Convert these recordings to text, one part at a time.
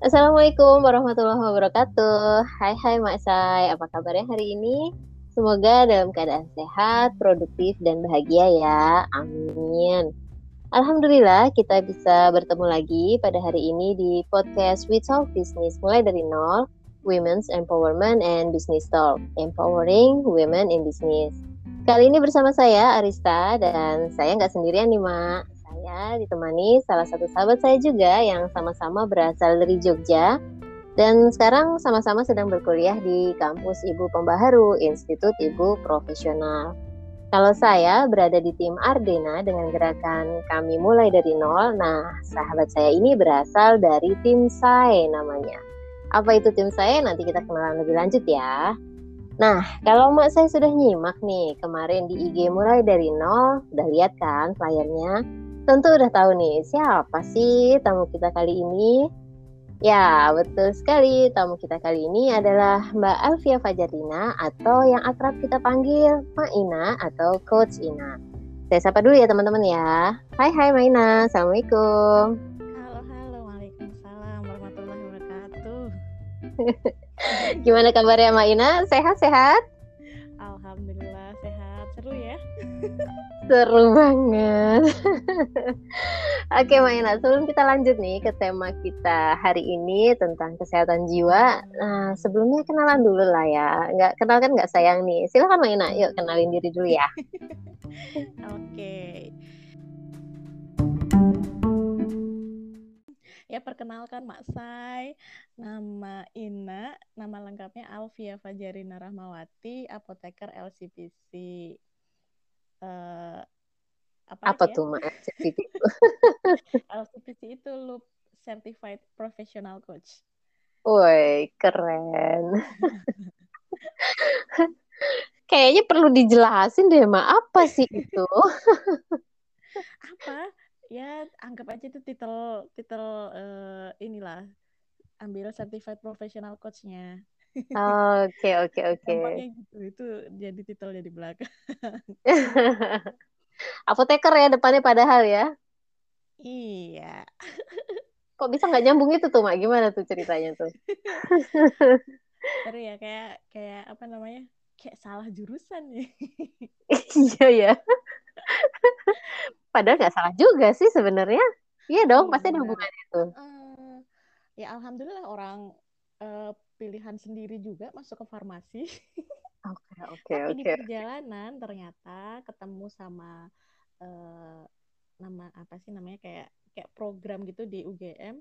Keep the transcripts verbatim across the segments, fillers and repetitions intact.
Assalamualaikum warahmatullahi wabarakatuh. Hai hai Mak Sai, apa kabarnya hari ini? Semoga dalam keadaan sehat, produktif, dan bahagia ya. Amin. Alhamdulillah kita bisa bertemu lagi pada hari ini di podcast We Talk Business Mulai dari Nol, Women's Empowerment and Business Talk, Empowering Women in Business. Kali ini bersama saya Arista, dan saya nggak sendirian nih Mak. Saya ditemani salah satu sahabat saya juga yang sama-sama berasal dari Jogja dan sekarang sama-sama sedang berkuliah di kampus Ibu Pembaharu Institut Ibu Profesional. Kalau saya berada di tim Ardena dengan gerakan kami mulai dari nol. Nah, sahabat saya ini berasal dari tim SaE namanya. Apa itu tim SaE? Nanti kita kenalan lebih lanjut ya. Nah, kalau Mak saya sudah nyimak nih kemarin di I G mulai dari nol, udah lihat kan flyernya? Tentu udah tahu nih, siapa sih tamu kita kali ini? Ya, betul sekali. Tamu kita kali ini adalah Mbak Alfia Fajrina atau yang akrab kita panggil Mak Ina atau Coach Ina. Saya sapa dulu ya teman-teman ya. Hai hai Mak Ina, Assalamualaikum. Halo halo, Waalaikumsalam warahmatullahi wabarakatuh. Gimana kabarnya Mak Ina? Sehat-sehat? Alhamdulillah sehat, seru ya. Seru banget. Oke Mak Ina, sebelum kita lanjut nih ke tema kita hari ini tentang kesehatan jiwa. Nah, sebelumnya kenalan dulu lah ya. Nggak kenal kan nggak sayang nih. Silakan Mak Ina, yuk kenalin diri dulu ya. Oke. Ya, perkenalkan Mak Sai, nama Ina, nama lengkapnya Alfia Fajrina Rahmawati, apoteker L C P C. Uh, apa, apa tuh Mak? L C P C itu Loop Certified Professional Coach. Woi keren. Kayaknya perlu dijelasin deh Mak, apa sih itu? Apa? Ya anggap aja itu titel titel uh, inilah, ambil Certified Professional Coach-nya. Oke oke oke. Itu jadi titelnya di belakang. Apoteker ya depannya padahal ya. Iya. Kok bisa nggak nyambung itu tuh Mak? Gimana tuh ceritanya tuh? Seru ya, kayak kayak apa namanya? Kayak salah jurusan nih. Iya ya. Padahal nggak salah juga sih sebenarnya. Iya dong, iya, pasti ada hubungannya tuh. Uh, ya alhamdulillah orang. Uh, pilihan sendiri juga masuk ke farmasi. Oke okay, oke okay, Tapi okay. Di perjalanan ternyata ketemu sama uh, nama apa sih namanya kayak kayak program gitu di U G M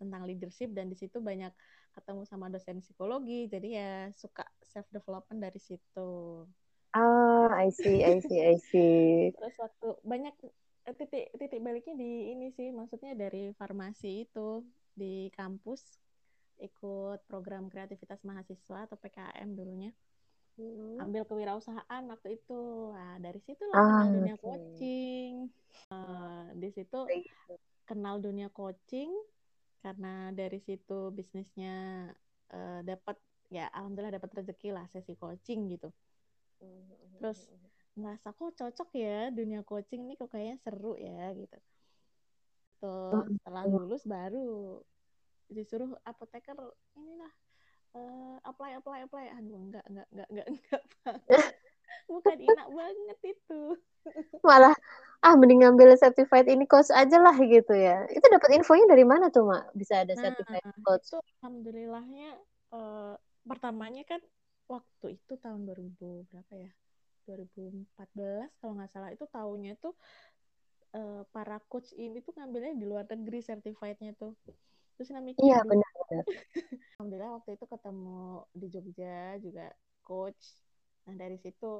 tentang leadership, dan di situ banyak ketemu sama dosen psikologi. Jadi ya suka self development dari situ. Oh, I see I see I see. Terus waktu banyak titik titik baliknya di ini sih, maksudnya dari farmasi itu di kampus ikut program kreativitas mahasiswa atau P K M dulunya, hmm. ambil kewirausahaan waktu itu. Nah, dari situ lah ah, kenal dunia okay. coaching. Uh, di situ kenal dunia coaching karena dari situ bisnisnya uh, dapat ya alhamdulillah dapat rezeki lah sesi coaching gitu. Terus merasa kok cocok ya dunia coaching ini, kok kayaknya seru ya gitu. Tuh setelah lulus baru disuruh apoteker inilah uh, apply apply apply aduh enggak enggak enggak enggak enggak bukan enak banget itu, malah ah mending ngambil certified ini coach aja lah gitu ya. Itu dapat infonya dari mana tuh Mak bisa ada certified nah, coach? Itu alhamdulillahnya uh, pertamanya kan waktu itu tahun dua ribu berapa ya, dua ribu empat belas kalau nggak salah, itu tahunnya tuh uh, para coach ini tuh ngambilnya di luar negeri certifiednya tuh. Terus namanya iya benar-benar. Alhamdulillah waktu itu ketemu di Jogja juga coach. Nah dari situ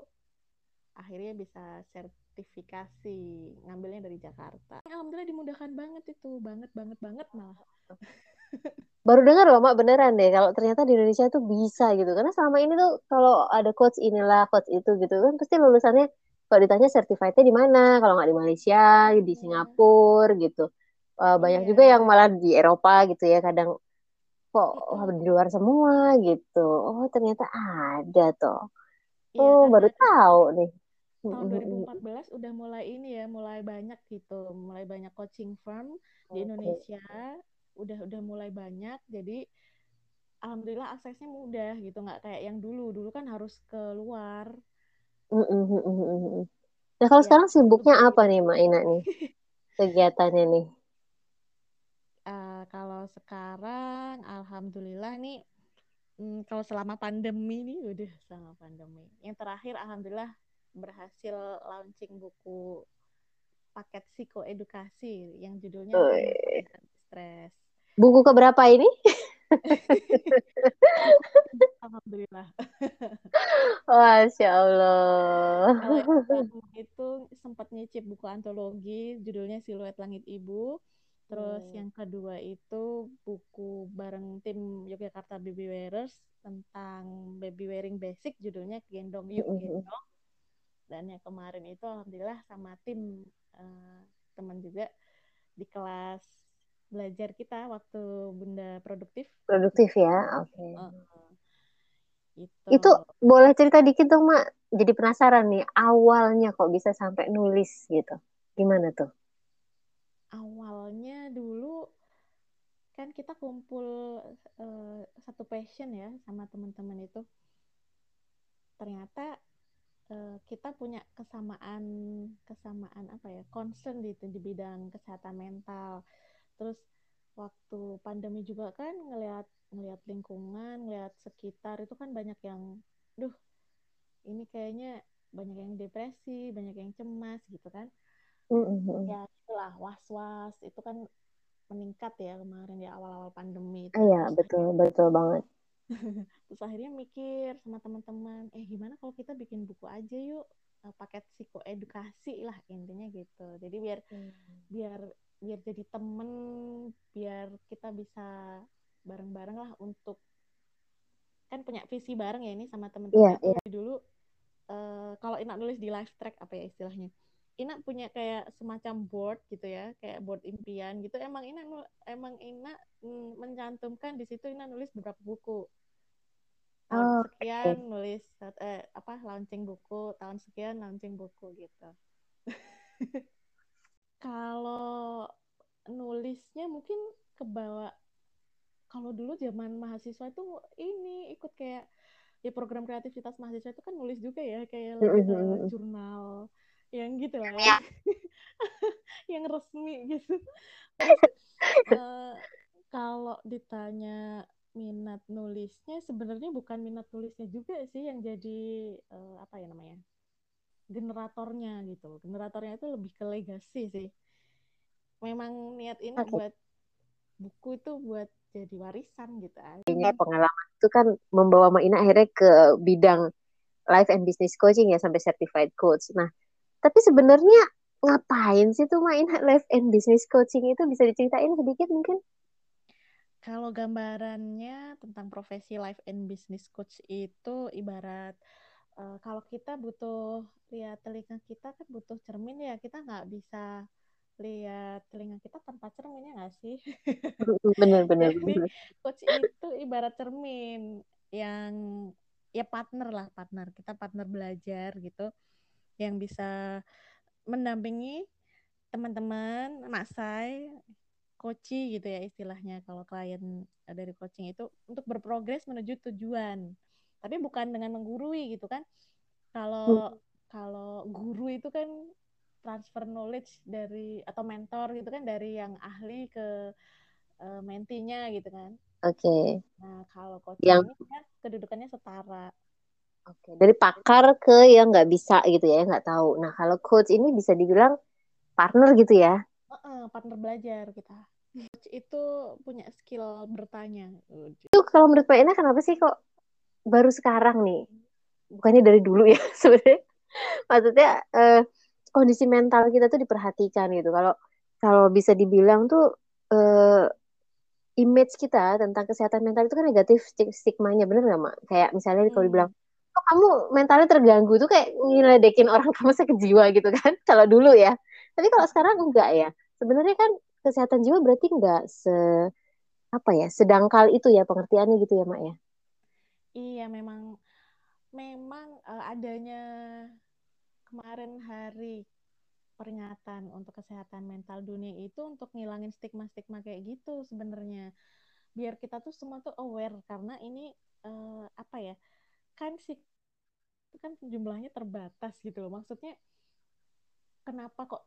akhirnya bisa sertifikasi, ngambilnya dari Jakarta. Alhamdulillah dimudahkan banget itu, banget banget banget malah. Baru dengar loh Mak, beneran deh kalau ternyata di Indonesia tuh bisa gitu. Karena selama ini tuh kalau ada coach inilah coach itu gitu kan pasti lulusannya kalau ditanya sertifikatnya di mana, kalau nggak di Malaysia, di Singapura gitu. Uh, banyak yeah. juga yang malah di Eropa gitu ya, kadang kok oh, di luar semua gitu. Oh ternyata ada toh. Yeah, oh baru tahu nih. Tahun dua ribu empat belas udah mulai ini ya, mulai banyak gitu, mulai banyak coaching firm di Indonesia, okay. udah udah mulai banyak, jadi alhamdulillah aksesnya mudah gitu, nggak kayak yang dulu dulu kan harus keluar. Mm-mm. Nah kalau ya, sekarang sibuknya apa nih Mbak Ina nih kegiatannya nih? Uh, kalau sekarang alhamdulillah nih, hmm, kalau selama pandemi nih udah selama pandemi yang terakhir alhamdulillah berhasil launching buku paket psikoedukasi yang judulnya Stres. Buku keberapa ini? Alhamdulillah. Masya Allah. Itu sempat nyicip buku antologi judulnya Siluet Langit Ibu. Terus hmm. yang kedua itu buku bareng tim Yogyakarta Baby Wearers tentang baby wearing basic judulnya Gendong Yuk Gendong. Dan yang kemarin itu alhamdulillah sama tim uh, teman juga di kelas belajar kita waktu Bunda Produktif. Produktif ya, oke. Okay. Uh, itu. Itu boleh cerita dikit dong, Mak. Jadi penasaran nih, awalnya kok bisa sampai nulis gitu. Gimana tuh? Awalnya dulu kan kita kumpul uh, satu passion ya sama teman-teman itu. Ternyata kita punya kesamaan kesamaan apa ya concern di di bidang kesehatan mental. Terus waktu pandemi juga kan ngelihat ngelihat lingkungan, ngelihat sekitar itu kan banyak yang, duh ini kayaknya banyak yang depresi, banyak yang cemas gitu kan. Mm-hmm. Ya itulah was-was itu kan meningkat ya kemarin di awal-awal pandemi. Iya betul betul banget. Terus akhirnya mikir sama teman-teman, eh gimana kalau kita bikin buku aja yuk, paket psikoedukasi lah intinya gitu. Jadi biar hmm. biar biar jadi temen, biar kita bisa bareng-bareng lah untuk kan punya visi bareng ya ini sama teman-teman. Yeah, yeah. Dulu uh, kalau Ina nulis di live track apa ya istilahnya? Ina punya kayak semacam board gitu ya, kayak board impian gitu. Emang Ina emang Ina mencantumkan di situ Ina nulis beberapa buku. Tahun oh, sekian okay. nulis eh, apa launching buku, tahun sekian launching buku gitu. Kalau nulisnya mungkin kebawa, kalau dulu zaman mahasiswa itu ini ikut kayak ya program kreativitas mahasiswa itu kan nulis juga ya kayak uh, jurnal yang gitu lah ya. Yang resmi gitu. Terus, uh, kalau ditanya minat nulisnya sebenarnya bukan minat nulisnya juga sih yang jadi uh, apa ya namanya generatornya gitu. Generatornya itu lebih ke legacy sih. Memang niat ini okay. buat buku itu buat jadi warisan gitu. Ini pengalaman itu kan membawa Mbak Ina akhirnya ke bidang life and business coaching ya sampai certified coach. Nah, tapi sebenarnya ngapain sih tuh Mbak Ina life and business coaching itu, bisa diceritain sedikit mungkin? Kalau gambarannya tentang profesi life and business coach itu ibarat uh, kalau kita butuh lihat telinga kita kan butuh cermin ya, kita nggak bisa lihat telinga kita tanpa cerminnya nggak sih? Benar-benar. Coach itu ibarat cermin yang ya partner lah partner kita partner belajar gitu yang bisa mendampingi teman-teman, maksai. Coaching gitu ya istilahnya kalau klien dari coaching itu untuk berprogres menuju tujuan. Tapi bukan dengan menggurui gitu kan. Kalau hmm. kalau guru itu kan transfer knowledge dari atau mentor gitu kan dari yang ahli ke uh, mentinya gitu kan. Oke. Okay. Nah, kalau coaching yang... ini kan kedudukannya setara. Oke, okay. Dari pakar ke yang nggak bisa gitu ya, nggak tahu. Nah, kalau coach ini bisa dibilang partner gitu ya. Partner belajar kita. Coach itu punya skill bertanya. Itu kalau menurut Mbak Ina kenapa sih kok baru sekarang nih? Bukannya dari dulu ya sebenarnya. Maksudnya eh, kondisi mental kita tuh diperhatikan gitu. Kalau kalau bisa dibilang tuh eh, image kita tentang kesehatan mental itu kan negatif stigmanya, bener nggak Mak? Kayak misalnya hmm. kalau dibilang kok kamu mentalnya terganggu tuh kayak ngeledekin orang, kamu sakit jiwa gitu kan? Kalau dulu ya. Tapi kalau sekarang enggak ya. Sebenarnya kan kesehatan jiwa berarti enggak se apa ya sedangkal itu ya pengertiannya gitu ya Mak ya. Iya memang memang uh, adanya kemarin hari peringatan untuk kesehatan mental dunia itu untuk ngilangin stigma-stigma kayak gitu sebenarnya. Biar kita tuh semua tuh aware, karena ini uh, apa ya, kan sih kan jumlahnya terbatas gitu loh. Maksudnya kenapa kok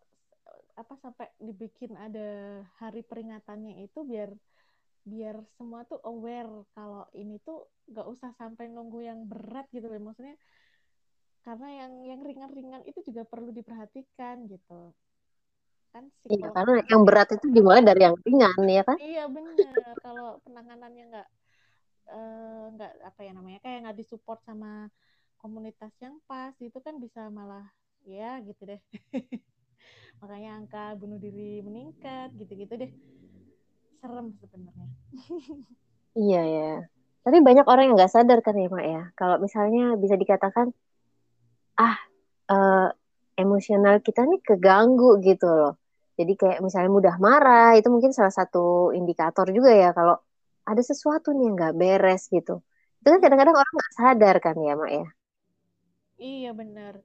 apa sampai dibikin ada hari peringatannya itu biar biar semua tuh aware kalau ini tuh nggak usah sampai nunggu yang berat gitu loh. Maksudnya karena yang yang ringan-ringan itu juga perlu diperhatikan gitu kan. Iya, karena yang berat itu dimulai dari yang ringan ya kan. Iya benar. Kalau penanganannya nggak nggak eh, apa ya namanya kayak nggak disupport sama komunitas yang pas itu kan bisa malah ya gitu deh. Makanya angka bunuh diri meningkat gitu-gitu deh. Serem sebenarnya. Iya ya. Tapi banyak orang yang nggak sadar kan ya Mak ya. Kalau misalnya bisa dikatakan ah uh, emosional kita nih keganggu gitu loh. Jadi kayak misalnya mudah marah itu mungkin salah satu indikator juga ya kalau ada sesuatu nih yang nggak beres gitu. Itu kan kadang-kadang orang nggak sadar kan ya Mak ya. Iya benar.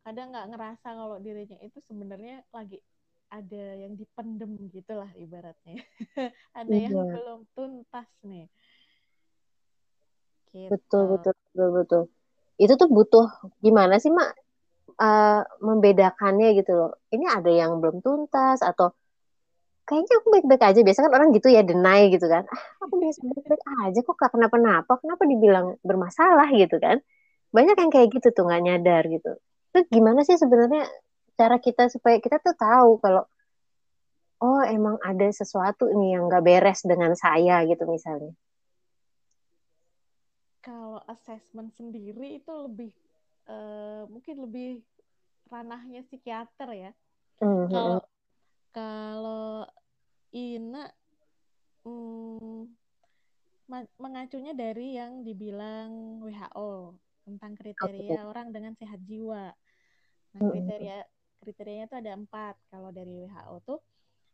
Kadang nggak ngerasa kalau dirinya itu sebenarnya lagi ada yang dipendem gitulah ibaratnya. Ada iya. Yang belum tuntas nih. Gitu. Betul betul betul betul. Itu tuh butuh gimana sih Mak uh, membedakannya gitu loh. Ini ada yang belum tuntas atau kayaknya aku baik-baik aja. Biasanya kan orang gitu ya, deny gitu kan. Ah, aku biasa baik-baik aja kok, gak kenapa-napa. Kenapa dibilang bermasalah gitu kan? Banyak yang kayak gitu tuh nggak nyadar gitu. Itu gimana sih sebenarnya cara kita supaya kita tuh tahu kalau oh emang ada sesuatu nih yang nggak beres dengan saya gitu misalnya. Kalau assessment sendiri itu lebih uh, mungkin lebih ranahnya psikiater ya. Mm-hmm. Kalau kalau Ina hmm, mengacunya dari yang dibilang W H O tentang kriteria okay. orang dengan sehat jiwa. Nah, kriteria kriterianya itu ada empat kalau dari W H O tuh.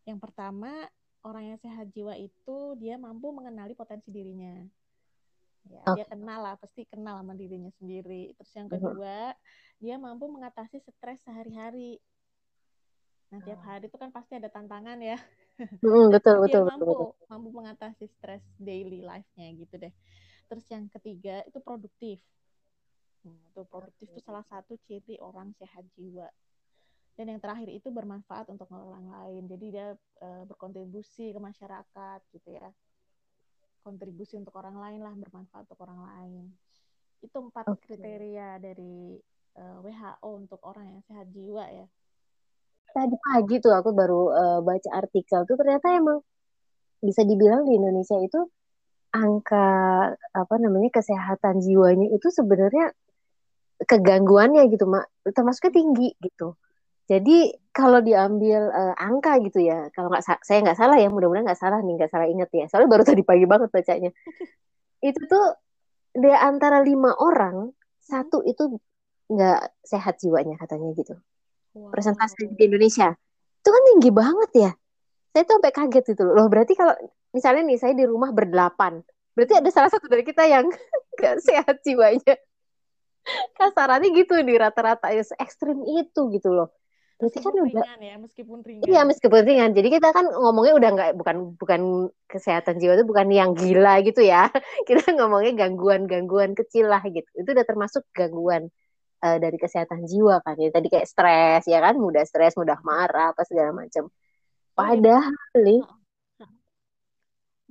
Yang pertama, orang yang sehat jiwa itu dia mampu mengenali potensi dirinya ya, okay. dia kenal lah, pasti kenal sama dirinya sendiri. Terus yang kedua, uh-huh. dia mampu mengatasi stres sehari-hari. Nah tiap hari itu kan pasti ada tantangan ya. Mm, betul, betul, dia betul, mampu, betul, betul. mampu mengatasi stres daily life-nya gitu deh. Terus yang ketiga itu produktif. Hmm, itu produktif itu salah satu ciri orang sehat jiwa. Dan yang terakhir itu bermanfaat untuk orang lain. Jadi dia e, berkontribusi ke masyarakat gitu ya. Kontribusi untuk orang lain lah, bermanfaat untuk orang lain. Itu empat okay. kriteria dari e, W H O untuk orang yang sehat jiwa ya. Tadi pagi tuh aku baru e, baca artikel tuh ternyata emang bisa dibilang di Indonesia itu angka apa namanya kesehatan jiwanya itu sebenarnya kegangguannya gitu Mak, termasuknya tinggi gitu. Jadi kalau diambil uh, angka gitu ya, kalau nggak sa- saya nggak salah ya, mudah-mudahan nggak salah nih, nggak salah ingat ya. Soalnya baru tadi pagi banget bacanya. Itu tuh di antara lima orang satu itu nggak sehat jiwanya katanya gitu. Wow. Persentase di Indonesia itu kan tinggi banget ya. Saya tuh sampai kaget gitu loh. Berarti kalau misalnya nih saya di rumah berdelapan, berarti ada salah satu dari kita yang nggak sehat jiwanya. Kasarannya gitu di rata-rata ya, ekstrim itu gitu loh. Berarti meskipun kan ringan udah, ya, meskipun ringan. Iya, meskipun ringan. Jadi kita kan ngomongnya udah nggak bukan bukan kesehatan jiwa itu bukan yang gila gitu ya. Kita ngomongnya gangguan-gangguan kecil lah gitu. Itu udah termasuk gangguan uh, dari kesehatan jiwa kan. Jadi tadi kayak stres ya kan, mudah stres, mudah marah, apa segala macam. Padahal nih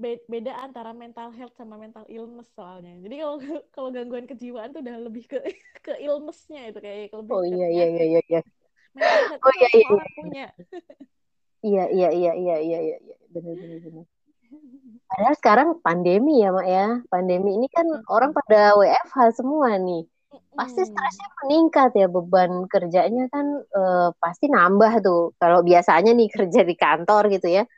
beda antara mental health sama mental illness soalnya. Jadi kalau kalau gangguan kejiwaan tuh udah lebih ke ke illness-nya itu kayak lebih. Oh iya iya iya iya. Oh iya iya. Punya. Iya iya iya iya iya iya benar benar benar. Padahal sekarang pandemi ya Mak ya. Pandemi ini kan orang pada W F H semua nih. Pasti stresnya meningkat ya, beban kerjanya kan eh, pasti nambah tuh. Kalau biasanya nih kerja di kantor gitu ya.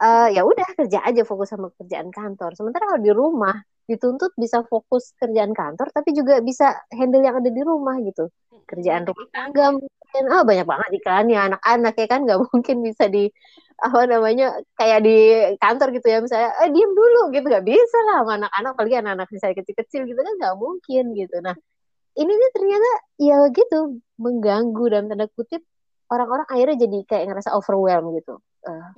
Uh, ya udah kerja aja, fokus sama kerjaan kantor. Sementara kalau di rumah dituntut bisa fokus kerjaan kantor, tapi juga bisa handle yang ada di rumah gitu. Kerjaan rumah tangga mungkin, ah oh, banyak banget iklannya anak-anak ya kan, nggak mungkin bisa di apa namanya kayak di kantor gitu ya misalnya, eh diem dulu gitu nggak bisa lah sama anak-anak, apalagi anak-anak misalnya kecil-kecil gitu kan nggak mungkin gitu. Nah ini tuh ternyata ya gitu mengganggu dalam tanda kutip orang-orang akhirnya jadi kayak ngerasa overwhelmed gitu. Uh,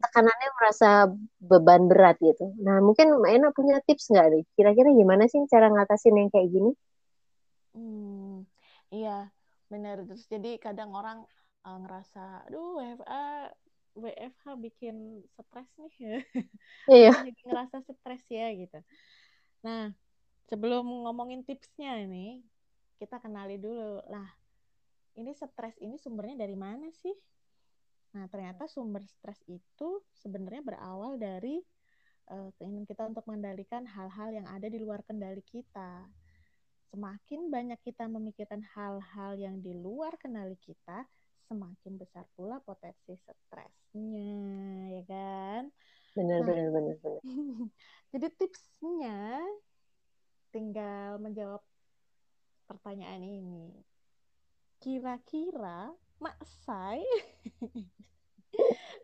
tekanannya merasa beban berat gitu. Nah mungkin Mbak Ena punya tips nggak nih? Kira-kira gimana sih cara ngatasin yang kayak gini? Hmm, iya benar. Terus jadi kadang orang uh, ngerasa, aduh W F H bikin stres nih ya. Iya. Jadi ngerasa stres ya gitu. Nah sebelum ngomongin tipsnya ini, kita kenali dulu lah. Ini stres ini sumbernya dari mana sih? Nah, ternyata sumber stres itu sebenarnya berawal dari uh, keinginan kita untuk mengendalikan hal-hal yang ada di luar kendali kita. Semakin banyak kita memikirkan hal-hal yang di luar kendali kita, semakin besar pula potensi stresnya, ya kan? Benar, nah, benar, benar, benar. Jadi tipsnya tinggal menjawab pertanyaan ini. Kira-kira Mak Sai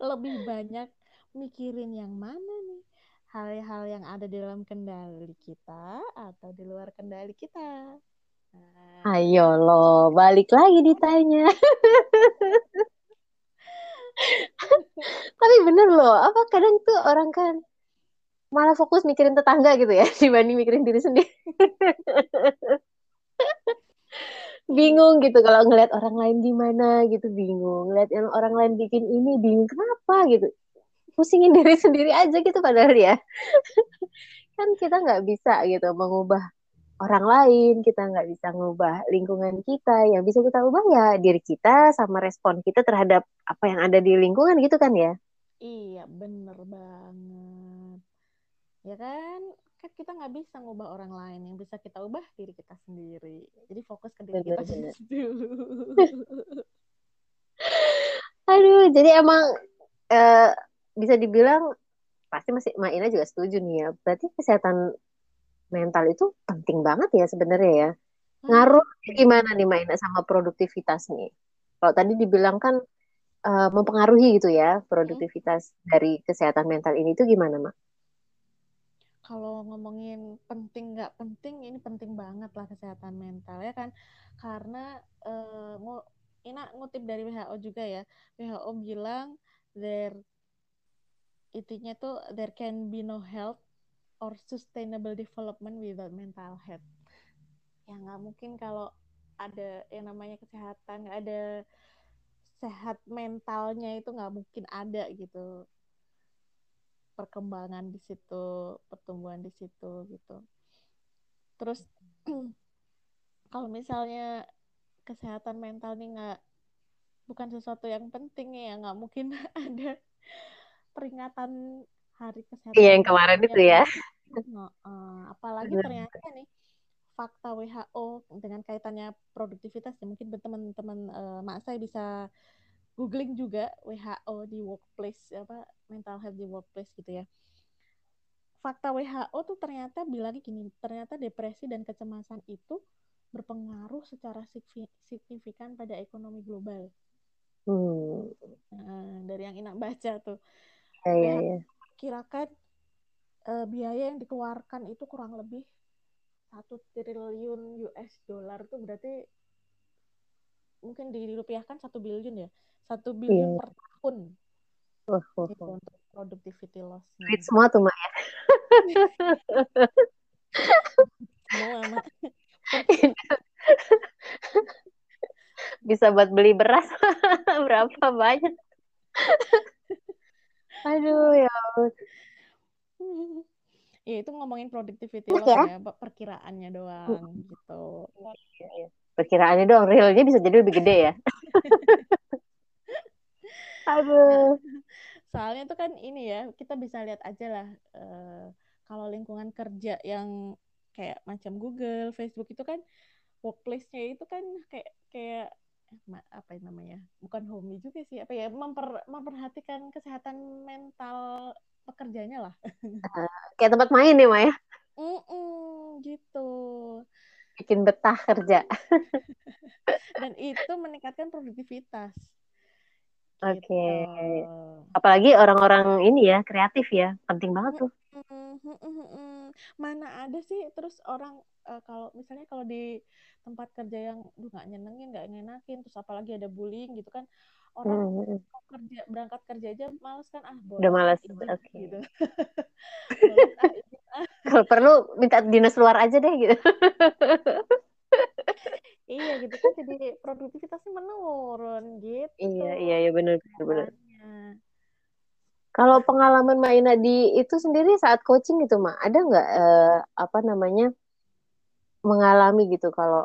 lebih banyak mikirin yang mana nih? Hal-hal yang ada di dalam kendali kita atau di luar kendali kita? Nah. Ayo lo, balik lagi ditanya. Tapi bener loh, apa kadang tuh orang kan malah fokus mikirin tetangga gitu ya dibanding mikirin diri sendiri. Bingung gitu kalau ngelihat orang lain gimana gitu, bingung ngelihat orang lain bikin ini, bingung kenapa gitu, pusingin diri sendiri aja gitu padahal ya. Kan kita nggak bisa gitu mengubah orang lain, kita nggak bisa mengubah lingkungan kita, yang bisa kita ubah ya diri kita sama respon kita terhadap apa yang ada di lingkungan gitu kan ya. Iya bener banget ya kan. Kita nggak bisa ngubah orang lain, yang bisa kita ubah diri kita sendiri. Jadi fokus ke diri bener, kita bener. dulu. Aduh, jadi emang eh, bisa dibilang pasti masih Mbak Ina juga setuju nih ya. Berarti kesehatan mental itu penting banget ya sebenarnya ya. Ngaruh gimana nih Mbak Ina sama produktivitas nih? Kalau tadi dibilang kan eh, mempengaruhi gitu ya produktivitas hmm. dari kesehatan mental ini itu gimana Mbak? Kalau ngomongin penting nggak penting, ini penting banget lah kesehatan mental ya kan, karena uh, ngu, Ina ngutip dari W H O juga ya. W H O bilang there intinya tuh there can be no health or sustainable development without mental health. Ya nggak mungkin kalau ada yang namanya kesehatan nggak ada sehat mentalnya, itu nggak mungkin ada gitu. Perkembangan di situ, pertumbuhan di situ gitu. Terus kalau misalnya kesehatan mental nih nggak, bukan sesuatu yang penting ya, nggak mungkin ada peringatan hari kesehatan. Iya yang kemarin itu ya. Nah, apalagi ternyata nih fakta W H O dengan kaitannya produktivitas ya, mungkin teman-teman uh, Mak saya bisa googling juga W H O di workplace, apa mental health di workplace gitu ya. Fakta W H O tuh ternyata bilangnya gini, ternyata depresi dan kecemasan itu berpengaruh secara signifikan pada ekonomi global. Hmm. Nah, dari yang Ina baca tuh, ya, ya, ya. Kirakan uh, biaya yang dikeluarkan itu kurang lebih satu triliun U S dollar tuh berarti mungkin dirupiahkan satu biliun ya. satu biliun yeah. per tahun. Oh, oh, oh. Gitu, untuk productivity loss. Duit semua tuh, Mak ya. Semua, Mak. Bisa buat beli beras. Berapa banyak. Aduh, ya Allah. Ya, itu ngomongin productivity loss ya. Ya, perkiraannya doang uh. gitu. Iya, iya. Perkiraannya doang, realnya bisa jadi lebih gede ya. Aduh. Soalnya itu kan ini ya, kita bisa lihat aja lah uh, kalau lingkungan kerja yang kayak macam Google, Facebook itu kan workplace-nya itu kan kayak kayak apa namanya? Bukan homey juga sih, apa ya? Memper, memperhatikan kesehatan mental pekerjanya lah. Uh, kayak tempat main ya, Maya. Mm-mm, gitu. Bikin betah kerja. Dan itu meningkatkan produktivitas. Oke. Okay. Gitu. Apalagi orang-orang ini ya, kreatif ya. Penting banget tuh. Hmm. hmm, hmm, hmm. Mana ada sih terus orang uh, kalau misalnya kalau di tempat kerja yang duh nggak nyenengin, nggak ngenakin, terus apalagi ada bullying gitu kan, orang hmm. kerja berangkat kerja aja males kan, ah boleh, udah malas izin, okay. gitu. Boleh, ah, izin, ah. Kalau perlu minta dinas luar aja deh gitu. Iya gitu kan, jadi produktivitasnya menurun gitu. Iya iya iya benar benar. Kalau pengalaman Mbak Ina di itu sendiri saat coaching gitu, Mak, ada nggak eh, apa namanya mengalami gitu kalau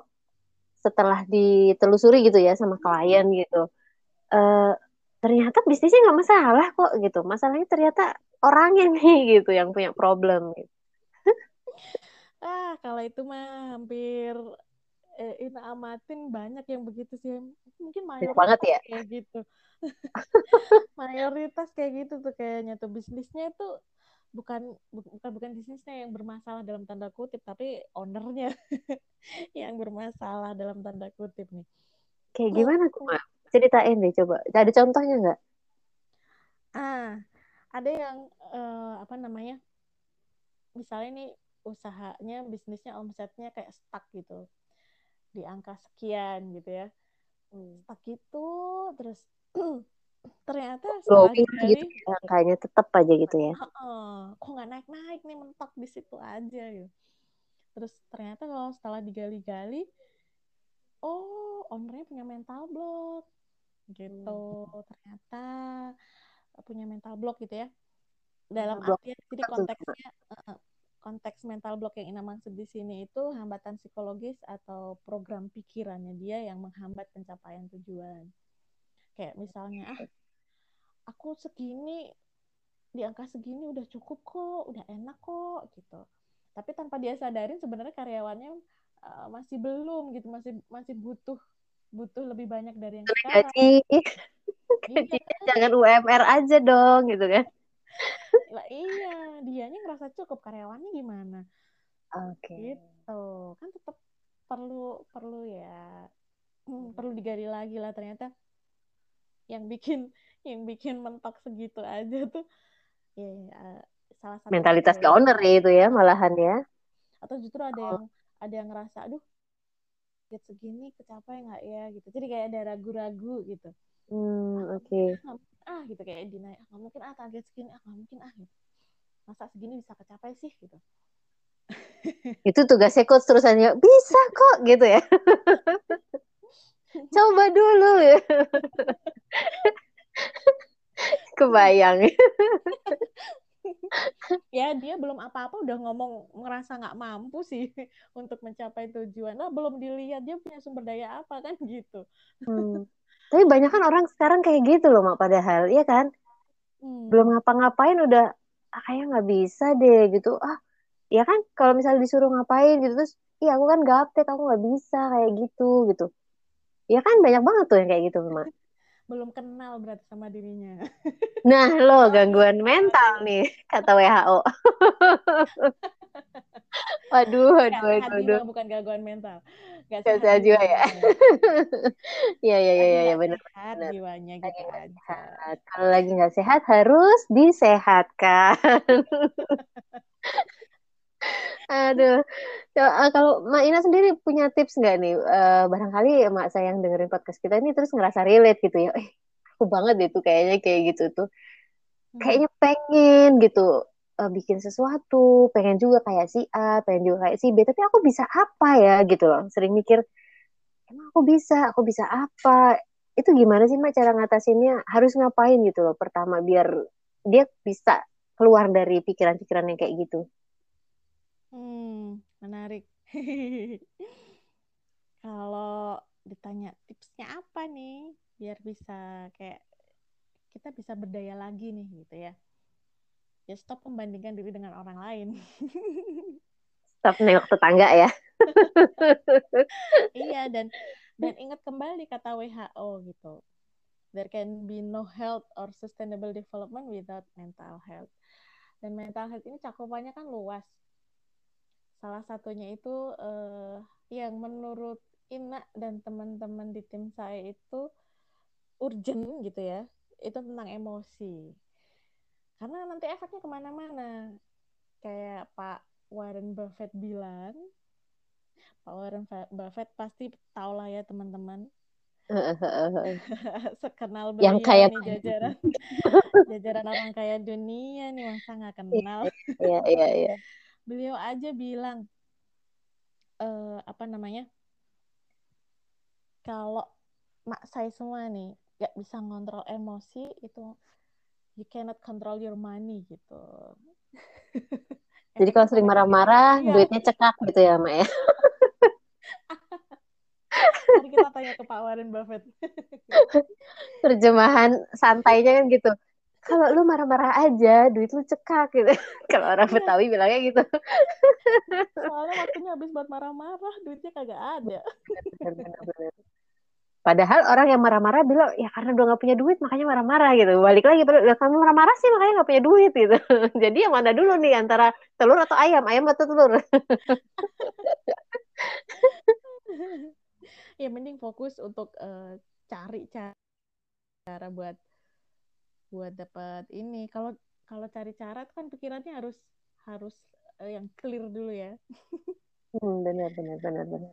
setelah ditelusuri gitu ya sama klien gitu, eh, ternyata bisnisnya nggak masalah kok gitu, masalahnya ternyata orangnya nih gitu yang punya problem. Gitu. Ah kalau itu mah hampir eh, Ina amatin banyak yang begitu sih, mungkin mayoritas banget, ya? Kayak gitu. Mayoritas kayak gitu tuh kayaknya tuh bisnisnya itu bukan bukan bukan bisnisnya yang bermasalah dalam tanda kutip, tapi ownernya yang bermasalah dalam tanda kutip nih. Kayak gimana tuh, Mak? Ceritain deh coba. Ada contohnya nggak? Ah, ada yang eh, apa namanya? Misalnya nih usahanya, bisnisnya omsetnya kayak stuck gitu. Di angka sekian gitu ya. Stuck gitu terus ternyata selagi gitu, angkanya tetap aja gitu ya. Heeh. Kok nggak naik-naik nih, mentok di situ aja gitu. Terus ternyata kalau setelah digali-gali, oh, ownernya punya mental block. Gitu. Hmm. Ternyata punya mental block gitu ya. Dalam block. Artian jadi konteksnya uh, konteks mental block yang Ina maksud di sini itu hambatan psikologis atau program pikirannya dia yang menghambat pencapaian tujuan. Kayak misalnya, ah, aku segini, di angka segini udah cukup kok, udah enak kok, gitu. Tapi tanpa dia sadarin sebenarnya karyawannya uh, masih belum, gitu, masih masih butuh butuh lebih banyak dari yang sekarang. Gaji, gajinya jangan U M R aja dong, gitu kan. Lah, iya, dianya ngerasa cukup, karyawannya gimana? Oke. Okay. Gitu, kan tetap perlu, perlu ya, hmm, perlu digali lagi lah ternyata. Yang bikin yang bikin mentok segitu aja tuh ya, ya salah satu mentalitas ke owner ya itu ya malahan ya, atau justru ada oh. yang ada yang ngerasa aduh lihat segini kecapai nggak ya gitu, jadi kayak ada ragu-ragu gitu. hmm, oke okay. Ah gitu kayak Dina, ah nggak mungkin ah target segini, ah nggak mungkin ah gitu. Masa segini bisa kecapai sih gitu. Itu tugasnya coach terusannya, bisa kok gitu ya. Coba dulu ya. Kebayang. Ya dia belum apa-apa udah ngomong ngerasa nggak mampu sih untuk mencapai tujuan. Nah belum dilihat dia punya sumber daya apa kan gitu. Hmm. Tapi banyak kan orang sekarang kayak gitu loh Mak, padahal ya kan hmm. belum ngapa-ngapain udah ah, kayak nggak bisa deh gitu. Ah ya kan kalau misalnya disuruh ngapain gitu terus, iya aku kan gaptek, aku nggak bisa kayak gitu gitu. Ya kan banyak banget tuh yang kayak gitu, Mak. Belum kenal berarti sama dirinya. Nah, lo gangguan mental nih, kata W H O. Waduh, waduh, waduh. Bukan gangguan mental. Gak sehat jiwa ya. Iya, iya, iya, ya, benar. Sehat jiwanya gitu aja. Kalau lagi nggak sehat harus disehatkan. Aduh, kalau Mak Ina sendiri punya tips nggak nih? Uh, barangkali Mak saya yang dengerin podcast kita ini terus ngerasa relate gitu ya. Eh, aku banget deh tuh kayaknya kayak gitu tuh. Kayaknya pengen gitu uh, bikin sesuatu, pengen juga kayak si A, pengen juga kayak si B. Tapi aku bisa apa ya gitu loh. Sering mikir, emang aku bisa, aku bisa apa? Itu gimana sih Mak cara ngatasinnya? Harus ngapain gitu loh? Pertama biar dia bisa keluar dari pikiran-pikiran yang kayak gitu. Hmm, menarik. Kalau ditanya tipsnya apa nih biar bisa kayak kita bisa berdaya lagi nih gitu ya. Ya stop membandingkan diri dengan orang lain. Stop nengok tetangga ya. Iya dan dan ingat kembali kata W H O gitu. There can be no health or sustainable development without mental health. Dan mental health ini cakupannya kan luas. Salah satunya itu eh, yang menurut Ina dan teman-teman di tim saya itu urgent gitu ya. Itu tentang emosi. Karena nanti efeknya kemana-mana. kayak Pak Warren Buffett bilang, Pak Warren Buffett pasti tau lah ya teman-teman. Sekenal beliau yang kaya nih jajaran jajaran orang kaya dunia nih, masa nggak kenal. Iya, iya, iya. Beliau aja bilang uh, apa namanya, kalau mak saya semua nih nggak bisa ngontrol emosi itu, you cannot control your money gitu. Jadi kalau sering marah-marah ya, duitnya cekak gitu ya Mak ya. Nanti kita tanya ke Pak Warren Buffett. Terjemahan santainya kan gitu, kalau lu marah-marah aja duit lu cekak gitu. Kalau orang Betawi bilangnya gitu, soalnya waktunya habis buat marah-marah, duitnya kagak ada. Benar-benar. Padahal orang yang marah-marah bilang ya karena udah gak punya duit makanya marah-marah gitu. Balik lagi, udah kamu marah-marah sih makanya gak punya duit gitu. Jadi yang mana dulu nih, antara telur atau ayam, ayam atau telur? Ya mending fokus untuk uh, cari cara buat buat dapat ini. Kalau kalau cari cara itu kan pikirannya harus harus uh, yang clear dulu ya. Hmm, benar benar benar benar.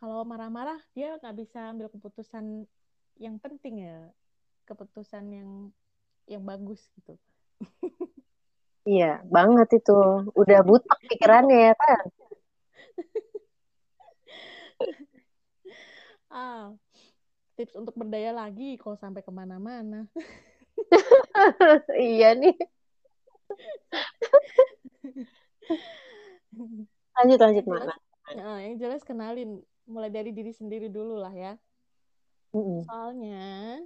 Kalau marah-marah dia nggak bisa ambil keputusan yang penting ya, keputusan yang yang bagus gitu. Iya banget itu, udah butek pikirannya kan. Ah, tips untuk berdaya lagi kalau sampai kemana-mana. Iya nih. Lanjut lanjut mana? Nah, yang jelas kenalin, mulai dari diri sendiri dulu lah ya. Mm-hmm. Soalnya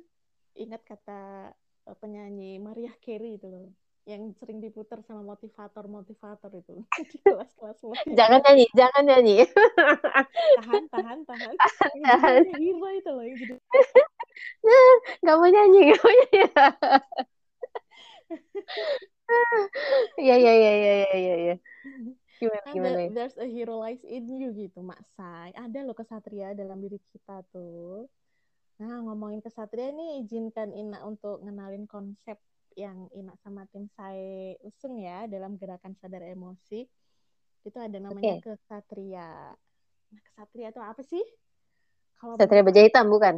ingat kata penyanyi Mariah Carey itu loh, yang sering diputar sama motivator-motivator itu di kelas-kelas motivator. Jangan nyanyi, jangan nyanyi. Tahan, tahan, tahan. Tahan. Hero itu loh yang gitu. Gak mau nyanyi, gak mau nyanyi. Ya, ya, ya, ya, ya, ya. Gimana, gimana? There, there's a hero lies in you gitu, Mak Sai. Ada loh kesatria dalam diri kita tuh. Nah, ngomongin kesatria nih, izinkan Ina untuk ngenalin konsep yang Ina sama tim saya usung ya dalam gerakan sadar emosi. Itu ada namanya okay. Kesatria. Nah, kesatria itu apa sih? Kalau Satria bukan... Baja Hitam bukan?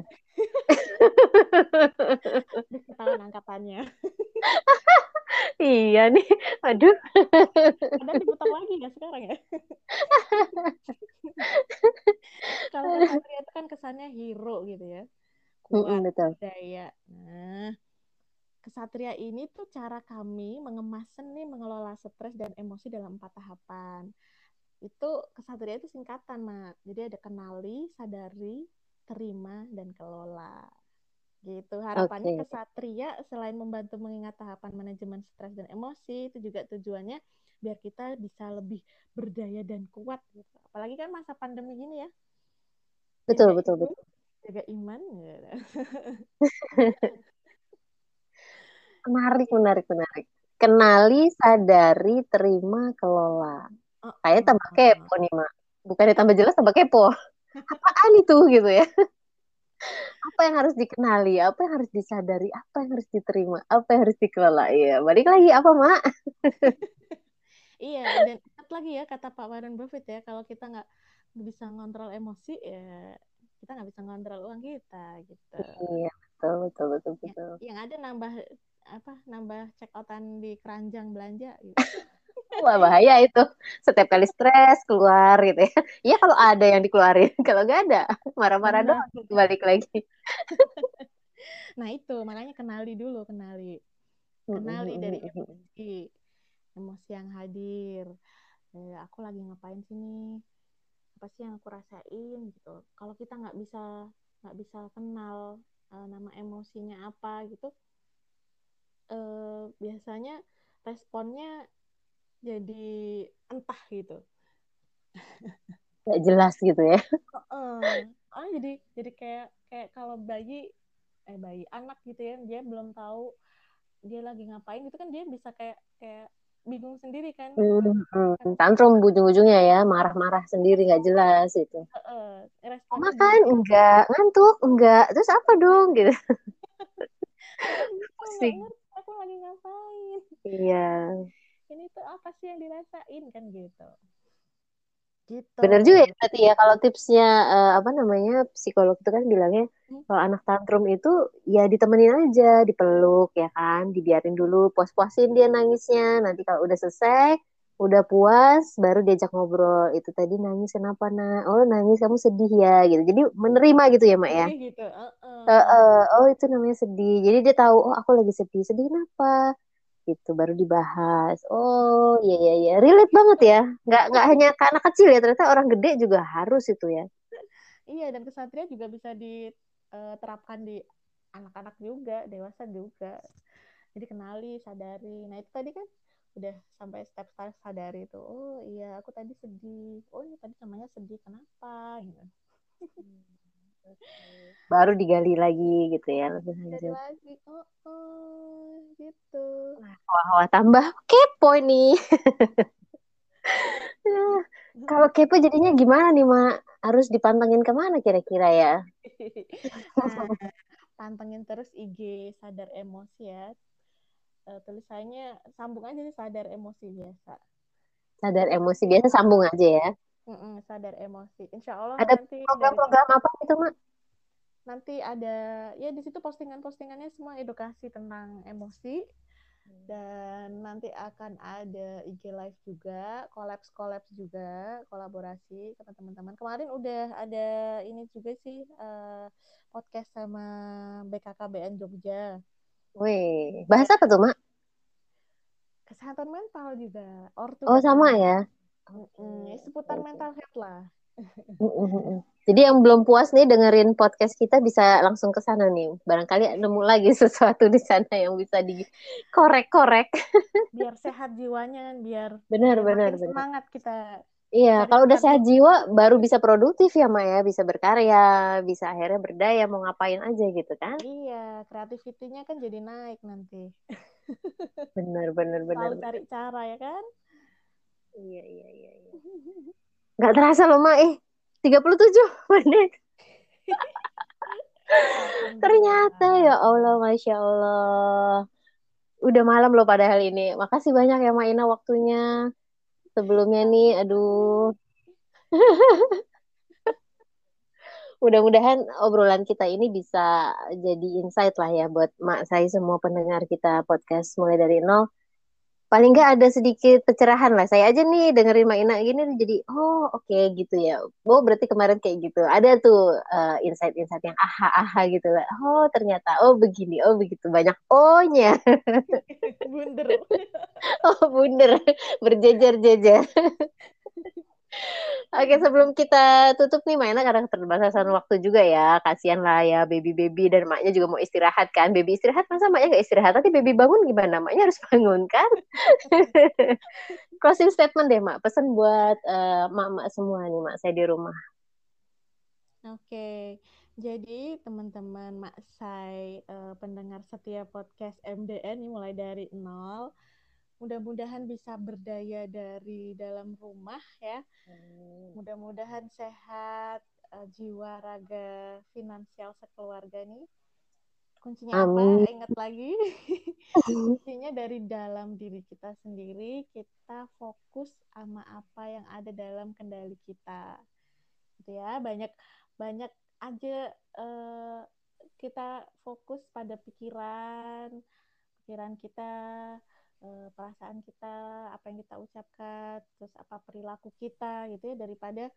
Ketahuan angkatannya. Iya nih. Aduh. Ada diputar lagi enggak sekarang ya? Kalau kesatria itu kan kesannya hero gitu ya. Kuat, mm-hmm, daya. Nah, kesatria ini tuh cara kami mengemas seni mengelola stres dan emosi dalam empat tahapan. Itu kesatria itu singkatan, Mak. Jadi ada kenali, sadari, terima, dan kelola. Gitu. Harapannya okay. Kesatria selain membantu mengingat tahapan manajemen stres dan emosi, itu juga tujuannya biar kita bisa lebih berdaya dan kuat. Gitu. Apalagi kan masa pandemi gini ya. Betul, jaga betul, iman, betul. Jaga iman. Gitu. Menarik, menarik, menarik. Kenali, sadari, terima, kelola. Oh, kayaknya tambah kepo nih, Mak. Bukannya tambah jelas, tambah kepo. Apaan itu, gitu ya. Apa yang harus dikenali, apa yang harus disadari, apa yang harus diterima, apa yang harus dikelola. Iya, balik lagi, apa, Mak? Iya, dan ingat lagi ya, kata Pak Warren Buffett ya, kalau kita nggak bisa ngontrol emosi, ya kita nggak bisa ngontrol uang kita, gitu. Iya, betul, betul, betul, betul. Ya, yang ada nambah... apa nambah check outan di keranjang belanja gitu. Wah bahaya itu, setiap kali stres keluar gitu ya. Iya kalau ada yang dikeluarin, kalau nggak ada marah-marah nah, dong balik lagi. Nah itu makanya kenali dulu, kenali kenali mm-hmm. dari emosi emosi yang hadir. Eh, aku lagi ngapain sih nih, apa sih yang aku rasain gitu. Kalau kita nggak bisa nggak bisa kenal eh, nama emosinya apa gitu, Uh, biasanya responnya jadi entah gitu, nggak jelas gitu ya. Uh, uh, jadi jadi kayak kayak kalau bayi eh bayi anak gitu ya, dia belum tahu dia lagi ngapain gitu kan, dia bisa kayak kayak bingung sendiri kan. Mm, mm, tantrum ujung-ujungnya ya, marah-marah sendiri nggak jelas gitu. Uh, uh, Makan juga. Enggak, ngantuk enggak, terus apa dong gitu. Pusing. Aku lagi ngapain? Iya. Ini itu apa sih yang dirasain kan gitu. Gitu. Benar juga ya, berarti ya kalau tipsnya uh, apa namanya psikolog itu kan bilangnya hmm. kalau anak tantrum itu ya ditemenin aja, dipeluk ya kan, dibiarin dulu, puas-puasin dia nangisnya, nanti kalau udah selesai, udah puas, baru diajak ngobrol, itu tadi nangis kenapa nak, oh nangis kamu sedih ya gitu, jadi menerima gitu ya Mak ya. Jadi gitu. Uh, uh. Uh, uh, oh itu namanya sedih, jadi dia tahu oh aku lagi sedih, sedih kenapa? Gitu baru dibahas. Oh iya iya iya, relate banget ya. Nggak nggak hanya ke anak kecil ya, ternyata orang gede juga harus itu ya. Iya, dan kesatria juga bisa diterapkan di anak-anak juga, dewasa juga. Jadi kenali, sadari. Nah itu tadi kan udah sampai step step sadari itu. Oh iya aku tadi sedih. Oh iya tadi namanya sedih kenapa? Gitu. Baru digali lagi gitu ya, lebih lanjut lagi. Oh, oh gitu. Wah, wah tambah kepo nih. Nah, kalau kepo jadinya gimana nih Mak? Harus dipantengin kemana kira-kira ya? Nah, pantengin terus I G Sadar Emosi ya. Uh, tulisannya sambung aja sih, Sadar Emosi biasa. Sadar Emosi biasa sambung aja ya. Mm-mm, Sadar Emosi. Insya Allah ada nanti program-program dari... apa gitu Mak? Nanti ada ya di situ postingan-postingannya semua edukasi tentang emosi, dan nanti akan ada I G live juga, collabs-collabs juga, kolaborasi sama teman-teman. Kemarin udah ada ini juga sih uh, podcast sama B K K B N Jogja. Wih, bahas apa tuh Mak? Kesehatan mental juga. Ortu. Oh sama ya. Mm-mm, seputar mental health lah. Jadi yang belum puas nih dengerin podcast kita bisa langsung ke sana nih. Barangkali nemu lagi sesuatu di sana yang bisa dikorek-korek. Biar sehat jiwanya, biar benar, benar, benar. Semangat kita. Iya, kalau udah sehat jiwa baru bisa produktif ya Maya, bisa berkarya, bisa akhirnya berdaya mau ngapain aja gitu kan? Iya, kreativitinya kan jadi naik nanti. Benar, benar, benar. Kalau cari cara ya kan? Iya, iya, iya, iya. Gak terasa loh Mak, eh tiga puluh tujuh menit. Ternyata ya Allah, Masya Allah. Udah malam loh padahal ini. Makasih banyak ya Mak Ina waktunya. Sebelumnya nih, aduh. Mudah-mudahan obrolan kita ini bisa jadi insight lah ya buat Mak saya semua pendengar kita podcast Mulai Dari Nol. Paling nggak ada sedikit pencerahan lah. Saya aja nih dengerin Mak Ina gini jadi oh oke okay, gitu ya. Oh berarti kemarin kayak gitu. Ada tuh uh, insight-insight yang aha-aha gitu lah. Oh ternyata oh begini, oh begitu, banyak ohnya. Bunder. Oh bunder, berjejer-jejer. Oke okay, sebelum kita tutup nih Mak Ina karena keterbatasan waktu juga ya. Kasian lah ya baby-baby, dan Maknya juga mau istirahat kan. Baby istirahat, masa Maknya gak istirahat? Nanti baby bangun gimana? Maknya harus bangun kan. Closing statement deh Mak, pesan buat uh, Mak-mak semua nih Mak saya di rumah. Oke okay. Jadi teman-teman Mak saya uh, pendengar setia podcast M D N ini Mulai Dari Nol, mudah-mudahan bisa berdaya dari dalam rumah ya. Hmm. Mudah-mudahan sehat uh, jiwa, raga, finansial sekeluarga nih. Kuncinya Amin. Apa? Ingat lagi. Kuncinya dari dalam diri kita sendiri. Kita fokus sama apa yang ada dalam kendali kita. Gitu ya, banyak banyak aja uh, kita fokus pada pikiran, pikiran kita, perasaan kita, apa yang kita ucapkan, terus apa perilaku kita gitu ya, daripada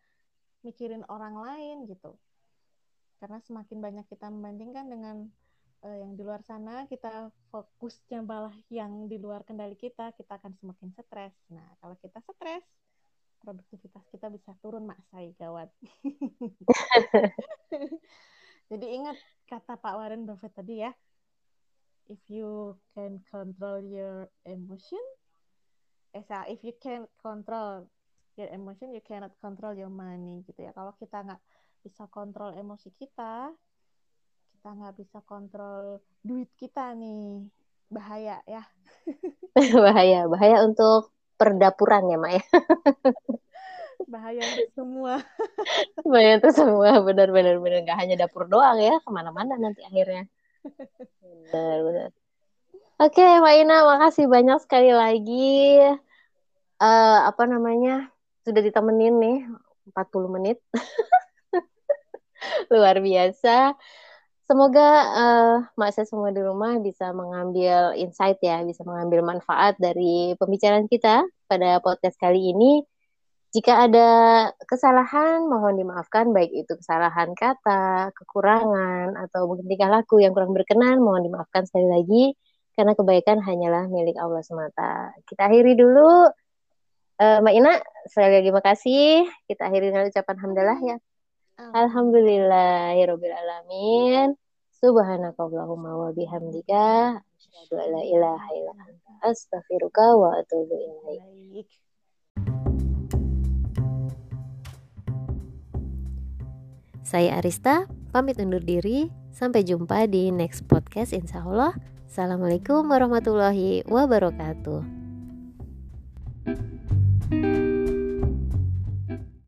mikirin orang lain gitu. Karena semakin banyak kita membandingkan dengan uh, yang di luar sana, kita fokusnya malah yang di luar kendali kita, kita akan semakin stres. Nah, kalau kita stres, produktivitas kita bisa turun Mak Sai, gawat. Jadi ingat kata Pak Warren Buffett tadi ya, if you can control your emotion, if you can control your emotion, you cannot control your money gitu ya. Kalau kita nggak bisa kontrol emosi kita, kita nggak bisa kontrol duit kita nih, bahaya ya. Bahaya, bahaya untuk perdapuran ya Mak ya. Bahaya untuk semua. Bahaya untuk semua, benar-benar benar. Nggak hanya dapur doang ya, kemana-mana nanti akhirnya. Benar, benar. Oke, Mbak Ina, makasih banyak sekali lagi. uh, apa namanya, sudah ditemenin nih empat puluh menit. Luar biasa. Semoga uh, Mak saya semua di rumah bisa mengambil insight ya, bisa mengambil manfaat dari pembicaraan kita pada podcast kali ini. Jika ada kesalahan, mohon dimaafkan, baik itu kesalahan kata, kekurangan, atau mungkin tingkah laku yang kurang berkenan, mohon dimaafkan sekali lagi, karena kebaikan hanyalah milik Allah semata. Kita akhiri dulu. Uh, Mbak Ina, sekali lagi makasih. Kita akhiri dengan ucapan hamdalah ya. Alhamdulillahirabbil alamin. Subhanakallahumma wa bihamdika asyhadu an la ilaha illa anta astaghfiruka wa atubu ilaik. Saya Arista, pamit undur diri. Sampai jumpa di next podcast insyaallah. Assalamualaikum warahmatullahi wabarakatuh.